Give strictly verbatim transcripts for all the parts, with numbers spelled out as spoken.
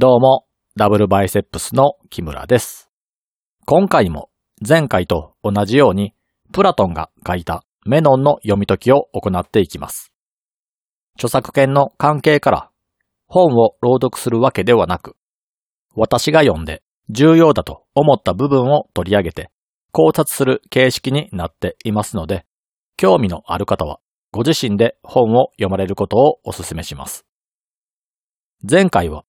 どうも、ダブルバイセップスの木村です。今回も前回と同じようにプラトンが書いたメノンの読み解きを行っていきます。著作権の関係から本を朗読するわけではなく、私が読んで重要だと思った部分を取り上げて考察する形式になっていますので、興味のある方はご自身で本を読まれることをお勧めします。前回は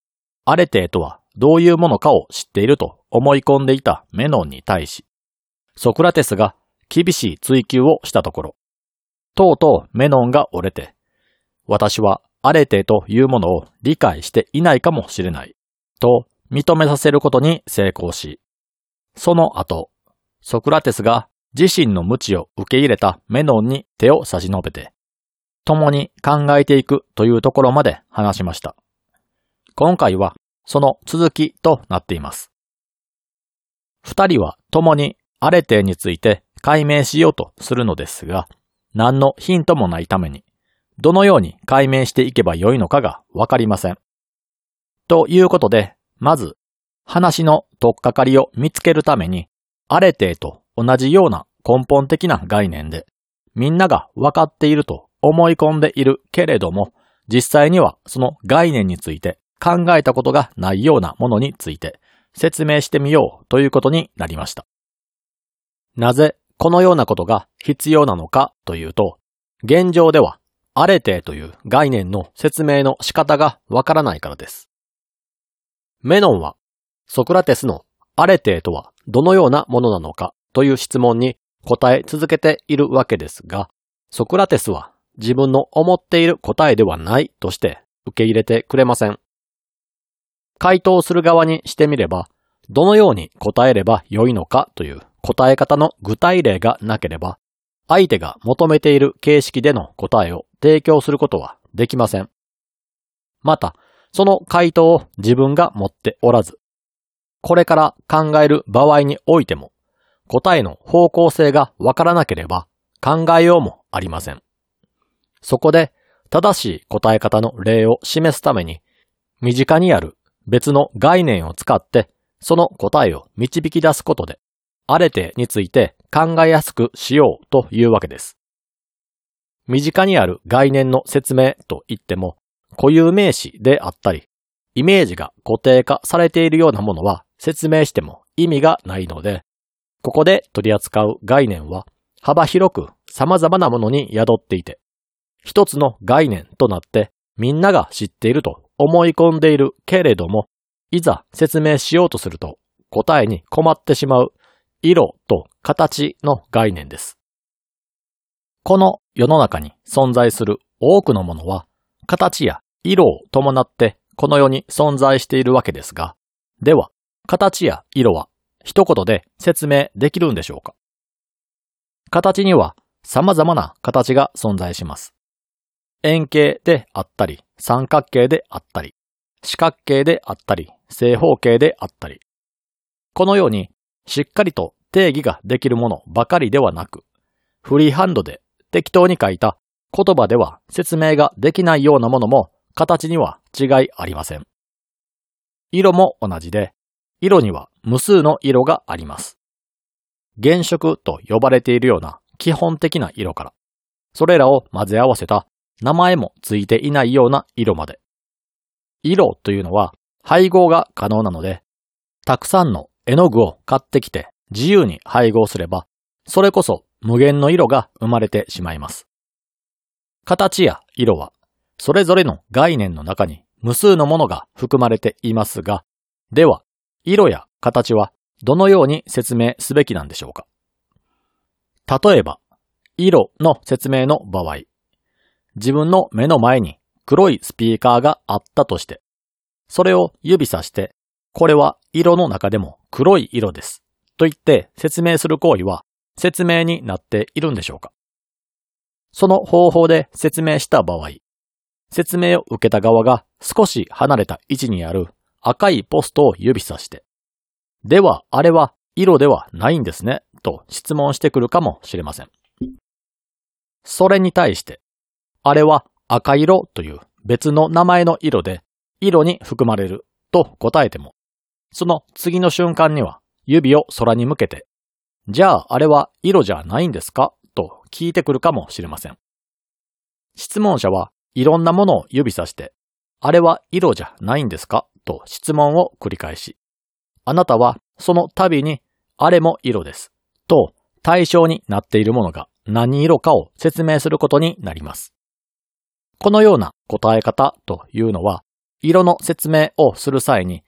アレテーとはどういうものかを知っていると思い込んでいたメノンに対し、ソクラテスが厳しい追及をしたところ、とうとうメノンが折れて、私はアレテーというものを理解していないかもしれないと認めさせることに成功し、その後、ソクラテスが自身の無知を受け入れたメノンに手を差し伸べて、共に考えていくというところまで話しました。今回はその続きとなっています。二人は共にアレテーについて解明しようとするのですが、何のヒントもないために、どのように解明していけばよいのかがわかりません。ということで、まず話の取っかかりを見つけるために、アレテーと同じような根本的な概念で、みんながわかっていると思い込んでいるけれども、実際にはその概念について考えたことがないようなものについて説明してみようということになりました。なぜこのようなことが必要なのかというと、現状ではアレテーという概念の説明の仕方がわからないからです。メノンはソクラテスのアレテーとはどのようなものなのかという質問に答え続けているわけですが、ソクラテスは自分の思っている答えではないとして受け入れてくれません。回答する側にしてみれば、どのように答えればよいのかという答え方の具体例がなければ、相手が求めている形式での答えを提供することはできません。また、その回答を自分が持っておらず、これから考える場合においても、答えの方向性がわからなければ考えようもありません。そこで正しい答え方の例を示すために、身近にある別の概念を使ってその答えを導き出すことで、アレテについて考えやすくしようというわけです。身近にある概念の説明といっても、固有名詞であったり、イメージが固定化されているようなものは説明しても意味がないので、ここで取り扱う概念は幅広く様々なものに宿っていて、一つの概念となってみんなが知っていると思い込んでいるけれども、いざ説明しようとすると答えに困ってしまう色と形の概念です。この世の中に存在する多くのものは形や色を伴ってこの世に存在しているわけですが、では形や色は一言で説明できるんでしょうか？形には様々な形が存在します。円形であったり、三角形であったり、四角形であったり、正方形であったり。このようにしっかりと定義ができるものばかりではなく、フリーハンドで適当に書いた言葉では説明ができないようなものも形には違いありません。色も同じで、色には無数の色があります。原色と呼ばれているような基本的な色から、それらを混ぜ合わせた名前もついていないような色まで。色というのは配合が可能なので、たくさんの絵の具を買ってきて自由に配合すれば、それこそ無限の色が生まれてしまいます。形や色は、それぞれの概念の中に無数のものが含まれていますが、では、色や形はどのように説明すべきなんでしょうか？例えば、色の説明の場合、自分の目の前に黒いスピーカーがあったとして、それを指さして、これは色の中でも黒い色です、と言って説明する行為は説明になっているんでしょうか？その方法で説明した場合、説明を受けた側が少し離れた位置にある赤いポストを指さして、ではあれは色ではないんですね、と質問してくるかもしれません。それに対して、あれは赤色という別の名前の色で、色に含まれると答えても、その次の瞬間には指を空に向けて、じゃああれは色じゃないんですかと聞いてくるかもしれません。質問者はいろんなものを指さして、あれは色じゃないんですかと質問を繰り返し、あなたはその度にあれも色ですと対象になっているものが何色かを説明することになります。このような答え方というのは、色の説明をする際に、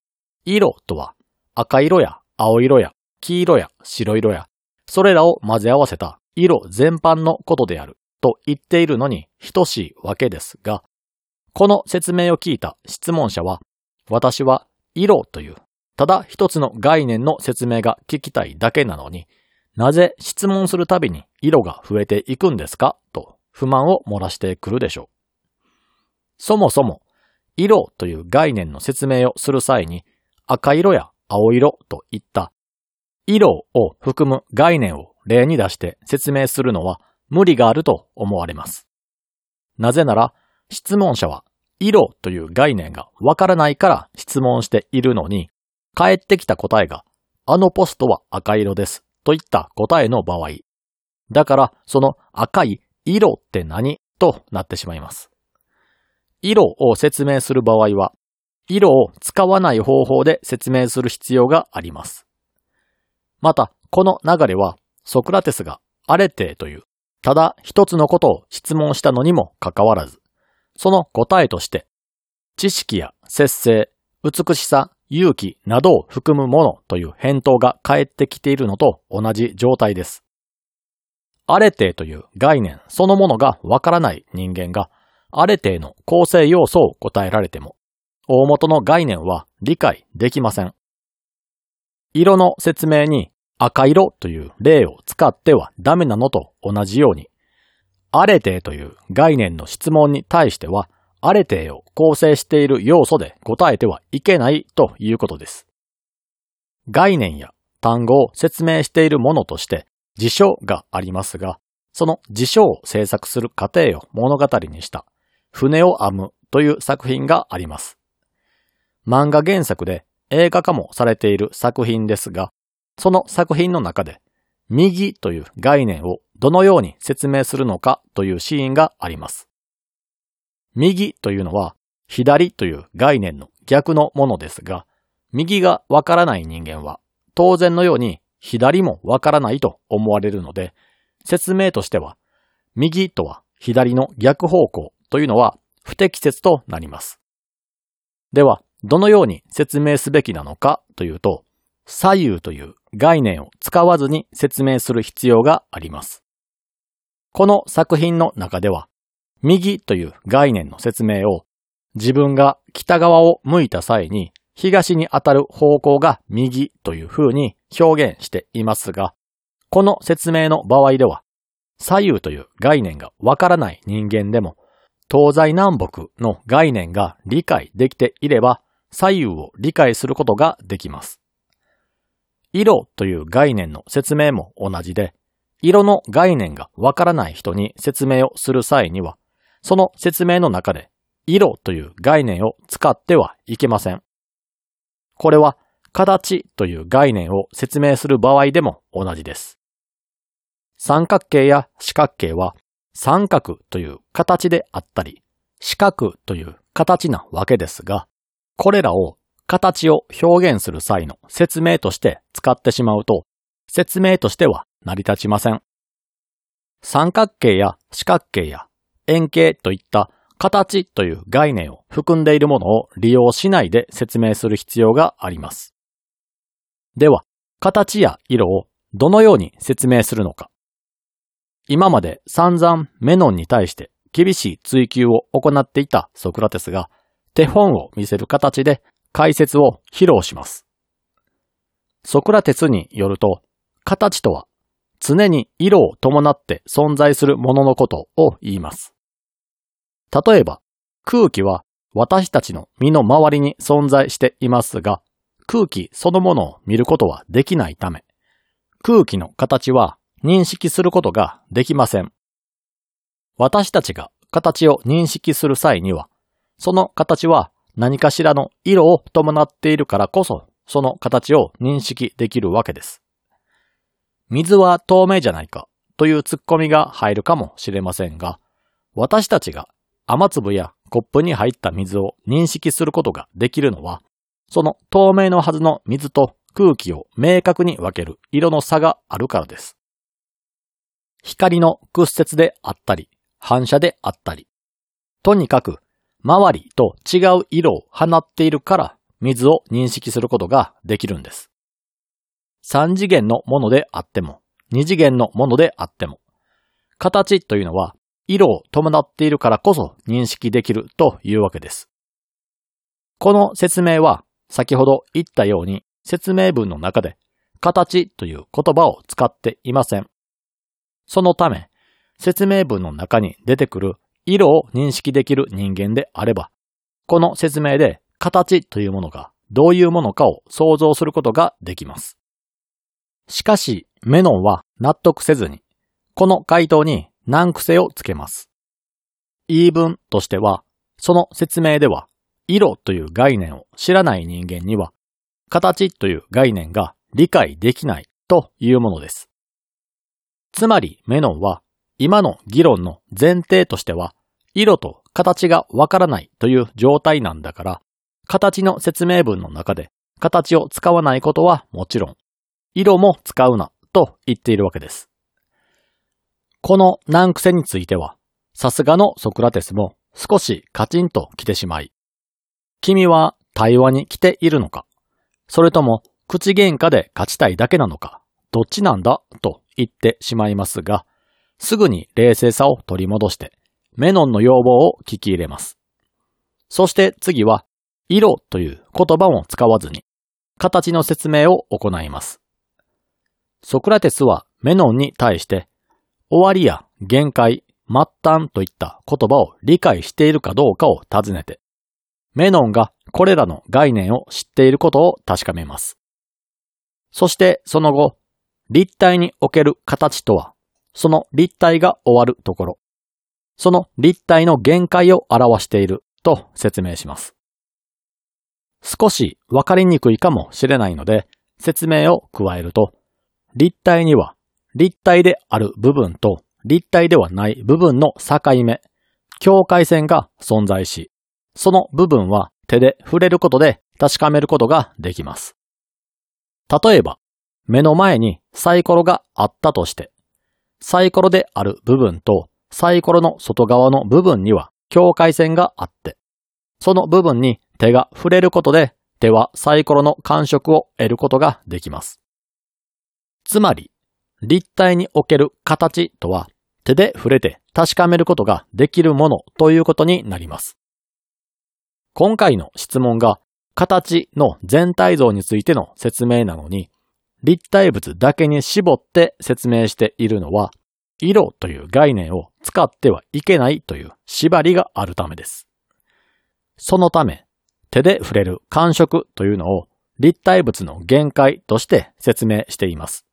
色とは赤色や青色や黄色や白色や、それらを混ぜ合わせた色全般のことであると言っているのに等しいわけですが、この説明を聞いた質問者は、私は色というただ一つの概念の説明が聞きたいだけなのに、なぜ質問するたびに色が増えていくんですかと不満を漏らしてくるでしょう。そもそも色という概念の説明をする際に、赤色や青色といった色を含む概念を例に出して説明するのは無理があると思われます。なぜなら質問者は色という概念がわからないから質問しているのに、返ってきた答えがあのポストは赤色ですといった答えの場合、だからその赤い色って何となってしまいます。色を説明する場合は、色を使わない方法で説明する必要があります。また、この流れはソクラテスがアレテーというただ一つのことを質問したのにもかかわらず、その答えとして知識や節制、美しさ、勇気などを含むものという返答が返ってきているのと同じ状態です。アレテーという概念そのものがわからない人間がアレテーの構成要素を答えられても、大元の概念は理解できません。色の説明に赤色という例を使ってはダメなのと同じように、アレテーという概念の質問に対しては、アレテーを構成している要素で答えてはいけないということです。概念や単語を説明しているものとして辞書がありますが、その辞書を制作する過程を物語にした船を編むという作品があります。漫画原作で映画化もされている作品ですが、その作品の中で右という概念をどのように説明するのかというシーンがあります。右というのは左という概念の逆のものですが、右がわからない人間は当然のように左もわからないと思われるので、説明としては右とは左の逆方向というのは不適切となります。では、どのように説明すべきなのかというと、左右という概念を使わずに説明する必要があります。この作品の中では、右という概念の説明を自分が北側を向いた際に東に当たる方向が右という風に表現していますが、この説明の場合では左右という概念がわからない人間でも東西南北の概念が理解できていれば左右を理解することができます。色という概念の説明も同じで、色の概念がわからない人に説明をする際にはその説明の中で色という概念を使ってはいけません。これは形という概念を説明する場合でも同じです。三角形や四角形は三角という形であったり、四角という形なわけですが、これらを形を表現する際の説明として使ってしまうと、説明としては成り立ちません。三角形や四角形や円形といった形という概念を含んでいるものを利用しないで説明する必要があります。では、形や色をどのように説明するのか。今まで散々メノンに対して厳しい追及を行っていたソクラテスが手本を見せる形で解説を披露します。ソクラテスによると、形とは常に色を伴って存在するもののことを言います。例えば、空気は私たちの身の周りに存在していますが、空気そのものを見ることはできないため、空気の形は認識することができません。私たちが形を認識する際には、その形は何かしらの色を伴っているからこそ、その形を認識できるわけです。水は透明じゃないかというツッコミが入るかもしれませんが、私たちが雨粒やコップに入った水を認識することができるのは、その透明のはずの水と空気を明確に分ける色の差があるからです。光の屈折であったり、反射であったり、とにかく周りと違う色を放っているから水を認識することができるんです。三次元のものであっても、二次元のものであっても、形というのは色を伴っているからこそ認識できるというわけです。この説明は先ほど言ったように説明文の中で形という言葉を使っていません。そのため、説明文の中に出てくる色を認識できる人間であれば、この説明で形というものがどういうものかを想像することができます。しかし、メノンは納得せずに、この回答に難癖をつけます。言い分としては、その説明では、色という概念を知らない人間には、形という概念が理解できないというものです。つまり、メノンは、今の議論の前提としては、色と形がわからないという状態なんだから、形の説明文の中で形を使わないことはもちろん、色も使うなと言っているわけです。この難癖については、さすがのソクラテスも少しカチンと来てしまい、君は対話に来ているのか、それとも口喧嘩で勝ちたいだけなのか、どっちなんだと言ってしまいますが、すぐに冷静さを取り戻して、メノンの要望を聞き入れます。そして次は、色という言葉も使わずに、形の説明を行います。ソクラテスはメノンに対して、終わりや限界、末端といった言葉を理解しているかどうかを尋ねて、メノンがこれらの概念を知っていることを確かめます。そしてその後、立体における形とは、その立体が終わるところ、その立体の限界を表していると説明します。少しわかりにくいかもしれないので、説明を加えると、立体には立体である部分と立体ではない部分の境目、境界線が存在し、その部分は手で触れることで確かめることができます。例えば、目の前にサイコロがあったとして、サイコロである部分とサイコロの外側の部分には境界線があって、その部分に手が触れることで手はサイコロの感触を得ることができます。つまり、立体における形とは手で触れて確かめることができるものということになります。今回の質問が形の全体像についての説明なのに、立体物だけに絞って説明しているのは、色という概念を使ってはいけないという縛りがあるためです。そのため、手で触れる感触というのを立体物の限界として説明しています。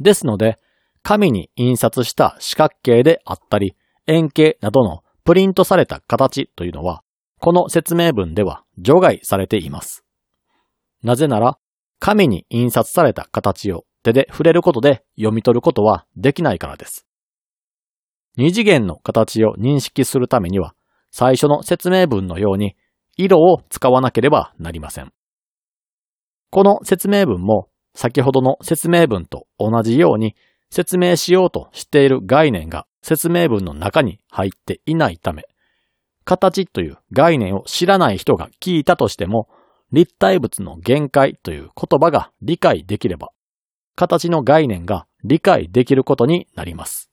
ですので、紙に印刷した四角形であったり、円形などのプリントされた形というのは、この説明文では除外されています。なぜなら、紙に印刷された形を手で触れることで読み取ることはできないからです。二次元の形を認識するためには、最初の説明文のように色を使わなければなりません。この説明文も先ほどの説明文と同じように説明しようとしている概念が説明文の中に入っていないため、形という概念を知らない人が聞いたとしても、立体物の限界という言葉が理解できれば、形の概念が理解できることになります。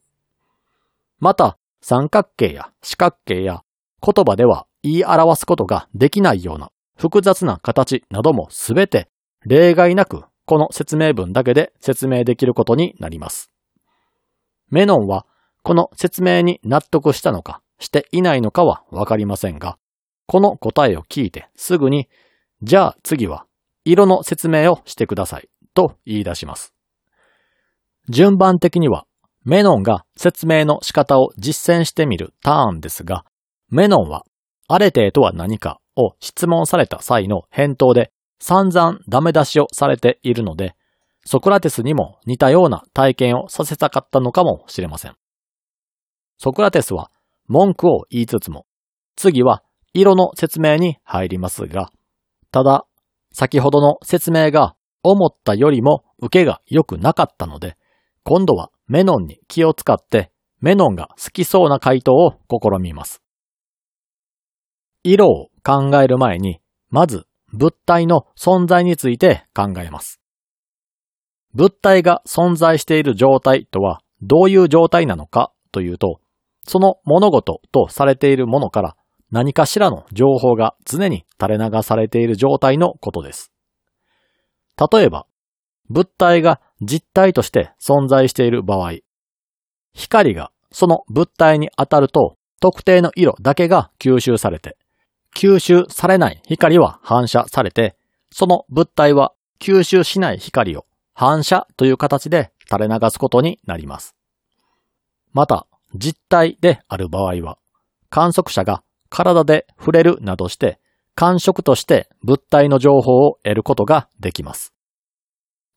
また、三角形や四角形や言葉では言い表すことができないような複雑な形などもすべて例外なくこの説明文だけで説明できることになります。メノンはこの説明に納得したのかしていないのかはわかりませんが、この答えを聞いてすぐにじゃあ次は色の説明をしてくださいと言い出します。順番的にはメノンが説明の仕方を実践してみるターンですが、メノンはアレテとは何かを質問された際の返答で散々ダメ出しをされているので、ソクラテスにも似たような体験をさせたかったのかもしれません。ソクラテスは文句を言いつつも、次は色の説明に入りますが、ただ先ほどの説明が思ったよりも受けが良くなかったので、今度はメノンに気を使ってメノンが好きそうな回答を試みます。色を考える前に、まず物体の存在について考えます。物体が存在している状態とはどういう状態なのかというと、その物事とされているものから何かしらの情報が常に垂れ流されている状態のことです。例えば、物体が実体として存在している場合、光がその物体に当たると特定の色だけが吸収されて、吸収されない光は反射されて、その物体は吸収しない光を反射という形で垂れ流すことになります。また、実体である場合は、観測者が体で触れるなどして、感触として物体の情報を得ることができます。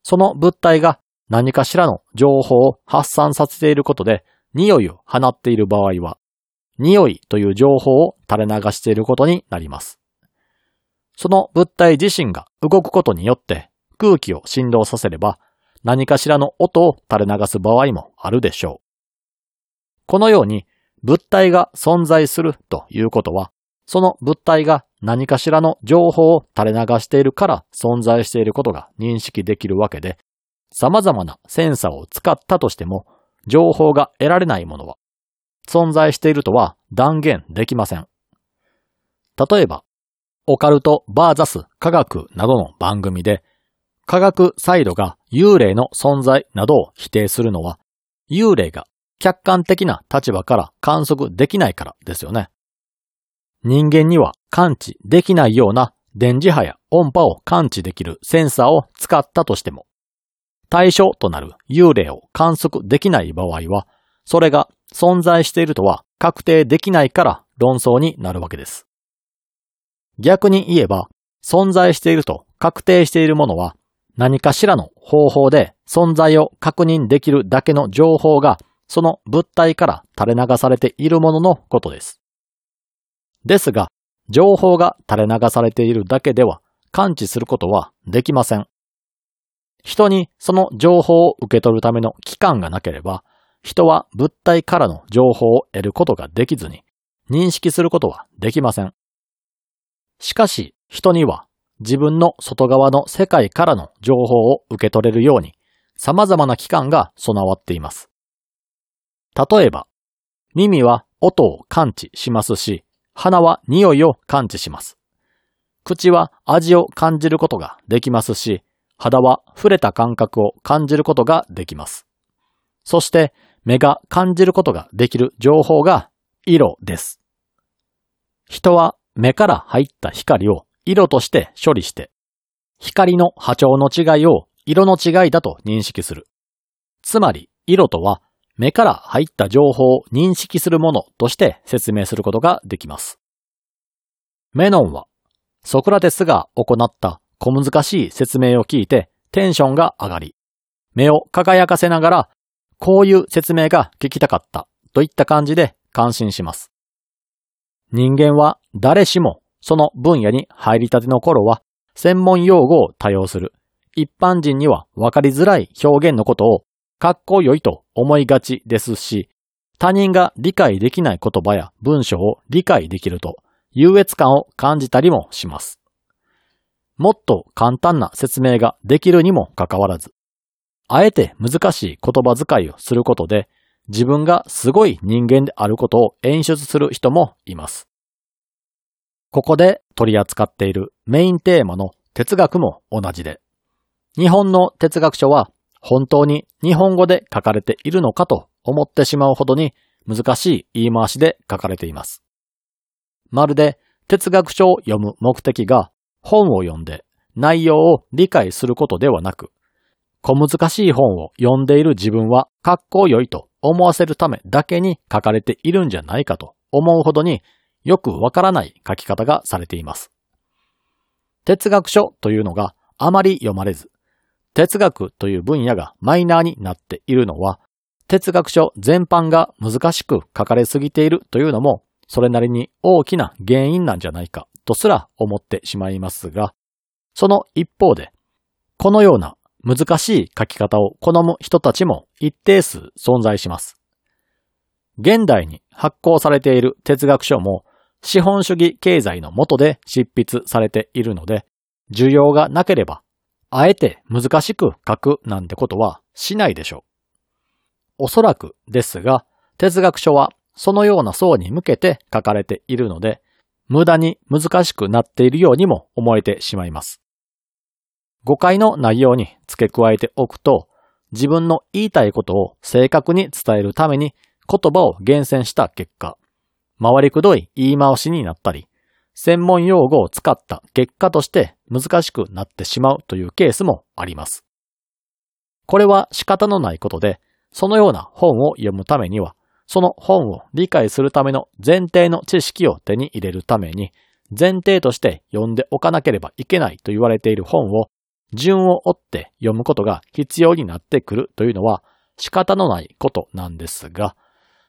その物体が何かしらの情報を発散させていることで、匂いを放っている場合は、匂いという情報を垂れ流していることになります。その物体自身が動くことによって空気を振動させれば、何かしらの音を垂れ流す場合もあるでしょう。このように物体が存在するということは、その物体が何かしらの情報を垂れ流しているから存在していることが認識できるわけで、様々なセンサーを使ったとしても、情報が得られないものは存在しているとは断言できません。例えば、オカルトバーザス科学などの番組で、科学サイドが幽霊の存在などを否定するのは、幽霊が客観的な立場から観測できないからですよね。人間には感知できないような電磁波や音波を感知できるセンサーを使ったとしても、対象となる幽霊を観測できない場合は、それが存在しているとは確定できないから論争になるわけです。逆に言えば、存在していると確定しているものは、何かしらの方法で存在を確認できるだけの情報が、その物体から垂れ流されているもののことです。ですが、情報が垂れ流されているだけでは感知することはできません。人にその情報を受け取るための器官がなければ、人は物体からの情報を得ることができずに、認識することはできません。しかし、人には自分の外側の世界からの情報を受け取れるように、様々な器官が備わっています。例えば、耳は音を感知しますし、鼻は匂いを感知します。口は味を感じることができますし、肌は触れた感覚を感じることができます。そして、目が感じることができる情報が色です。人は目から入った光を色として処理して、光の波長の違いを色の違いだと認識する。つまり、色とは、目から入った情報を認識するものとして説明することができます。メノンは、ソクラテスが行った小難しい説明を聞いてテンションが上がり、目を輝かせながら、こういう説明が聞きたかったといった感じで感心します。人間は誰しもその分野に入りたての頃は、専門用語を多用する、一般人には分かりづらい表現のことをかっこよいと思いがちですし、他人が理解できない言葉や文章を理解できると優越感を感じたりもします。もっと簡単な説明ができるにもかかわらず、あえて難しい言葉遣いをすることで自分がすごい人間であることを演出する人もいます。ここで取り扱っているメインテーマの哲学も同じで、日本の哲学書は本当に日本語で書かれているのかと思ってしまうほどに難しい言い回しで書かれています。まるで哲学書を読む目的が本を読んで内容を理解することではなく、小難しい本を読んでいる自分はかっこよいと思わせるためだけに書かれているんじゃないかと思うほどによくわからない書き方がされています。哲学書というのがあまり読まれず、哲学という分野がマイナーになっているのは、哲学書全般が難しく書かれすぎているというのも、それなりに大きな原因なんじゃないかとすら思ってしまいますが、その一方で、このような難しい書き方を好む人たちも一定数存在します。現代に発行されている哲学書も、資本主義経済の下で執筆されているので、需要がなければ、あえて難しく書くなんてことはしないでしょう。おそらくですが、哲学書はそのような層に向けて書かれているので、無駄に難しくなっているようにも思えてしまいます。誤解のないように付け加えておくと、自分の言いたいことを正確に伝えるために言葉を厳選した結果、回りくどい言い回しになったり、専門用語を使った結果として難しくなってしまうというケースもあります。これは仕方のないことで、そのような本を読むためには、その本を理解するための前提の知識を手に入れるために、前提として読んでおかなければいけないと言われている本を、順を追って読むことが必要になってくるというのは仕方のないことなんですが、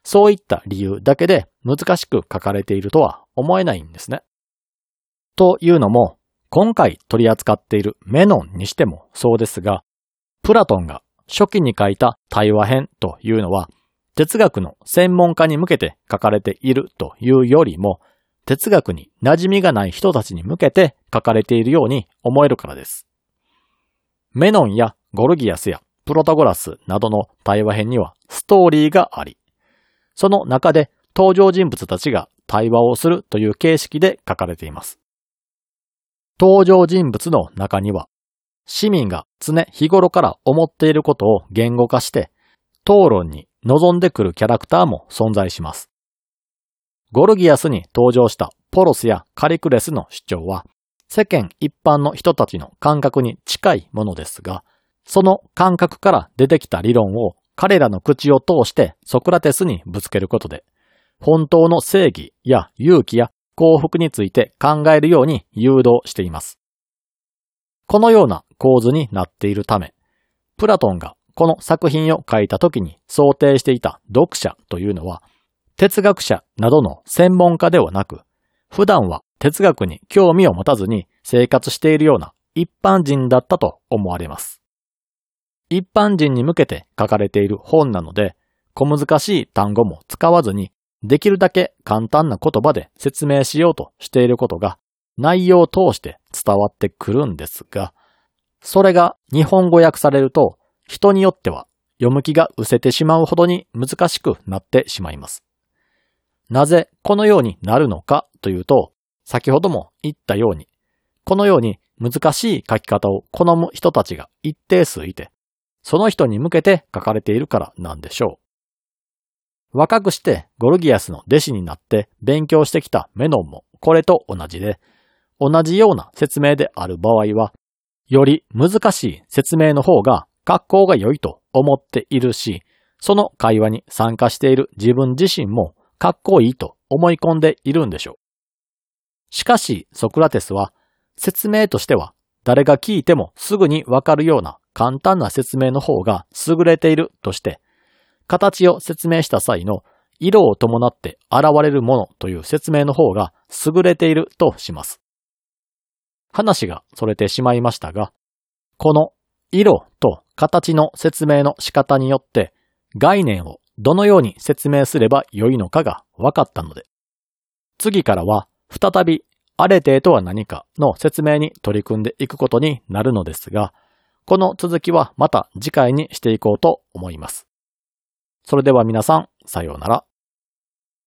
そういった理由だけで難しく書かれているとは思えないんですね。というのも、今回取り扱っているメノンにしてもそうですが、プラトンが初期に書いた対話編というのは、哲学の専門家に向けて書かれているというよりも、哲学に馴染みがない人たちに向けて書かれているように思えるからです。メノンやゴルギアスやプロタゴラスなどの対話編にはストーリーがあり、その中で登場人物たちが対話をするという形式で書かれています。登場人物の中には、市民が常日頃から思っていることを言語化して、討論に臨んでくるキャラクターも存在します。ゴルギアスに登場したポロスやカリクレスの主張は、世間一般の人たちの感覚に近いものですが、その感覚から出てきた理論を彼らの口を通してソクラテスにぶつけることで、本当の正義や勇気や幸福について考えるように誘導しています。このような構図になっているため、プラトンがこの作品を書いた時に想定していた読者というのは、哲学者などの専門家ではなく、普段は哲学に興味を持たずに生活しているような一般人だったと思われます。一般人に向けて書かれている本なので、小難しい単語も使わずに、できるだけ簡単な言葉で説明しようとしていることが内容を通して伝わってくるんですが、それが日本語訳されると人によっては読む気が失せてしまうほどに難しくなってしまいます。なぜこのようになるのかというと、先ほども言ったように、このように難しい書き方を好む人たちが一定数いて、その人に向けて書かれているからなんでしょう。若くしてゴルギアスの弟子になって勉強してきたメノンもこれと同じで、同じような説明である場合は、より難しい説明の方が格好が良いと思っているし、その会話に参加している自分自身も格好いいと思い込んでいるんでしょう。しかしソクラテスは、説明としては誰が聞いてもすぐにわかるような簡単な説明の方が優れているとして、形を説明した際の色を伴って現れるものという説明の方が優れているとします。話が逸れてしまいましたが、この色と形の説明の仕方によって概念をどのように説明すればよいのかが分かったので、次からは再びアレテとは何かの説明に取り組んでいくことになるのですが、この続きはまた次回にしていこうと思います。それでは皆さん、さようなら。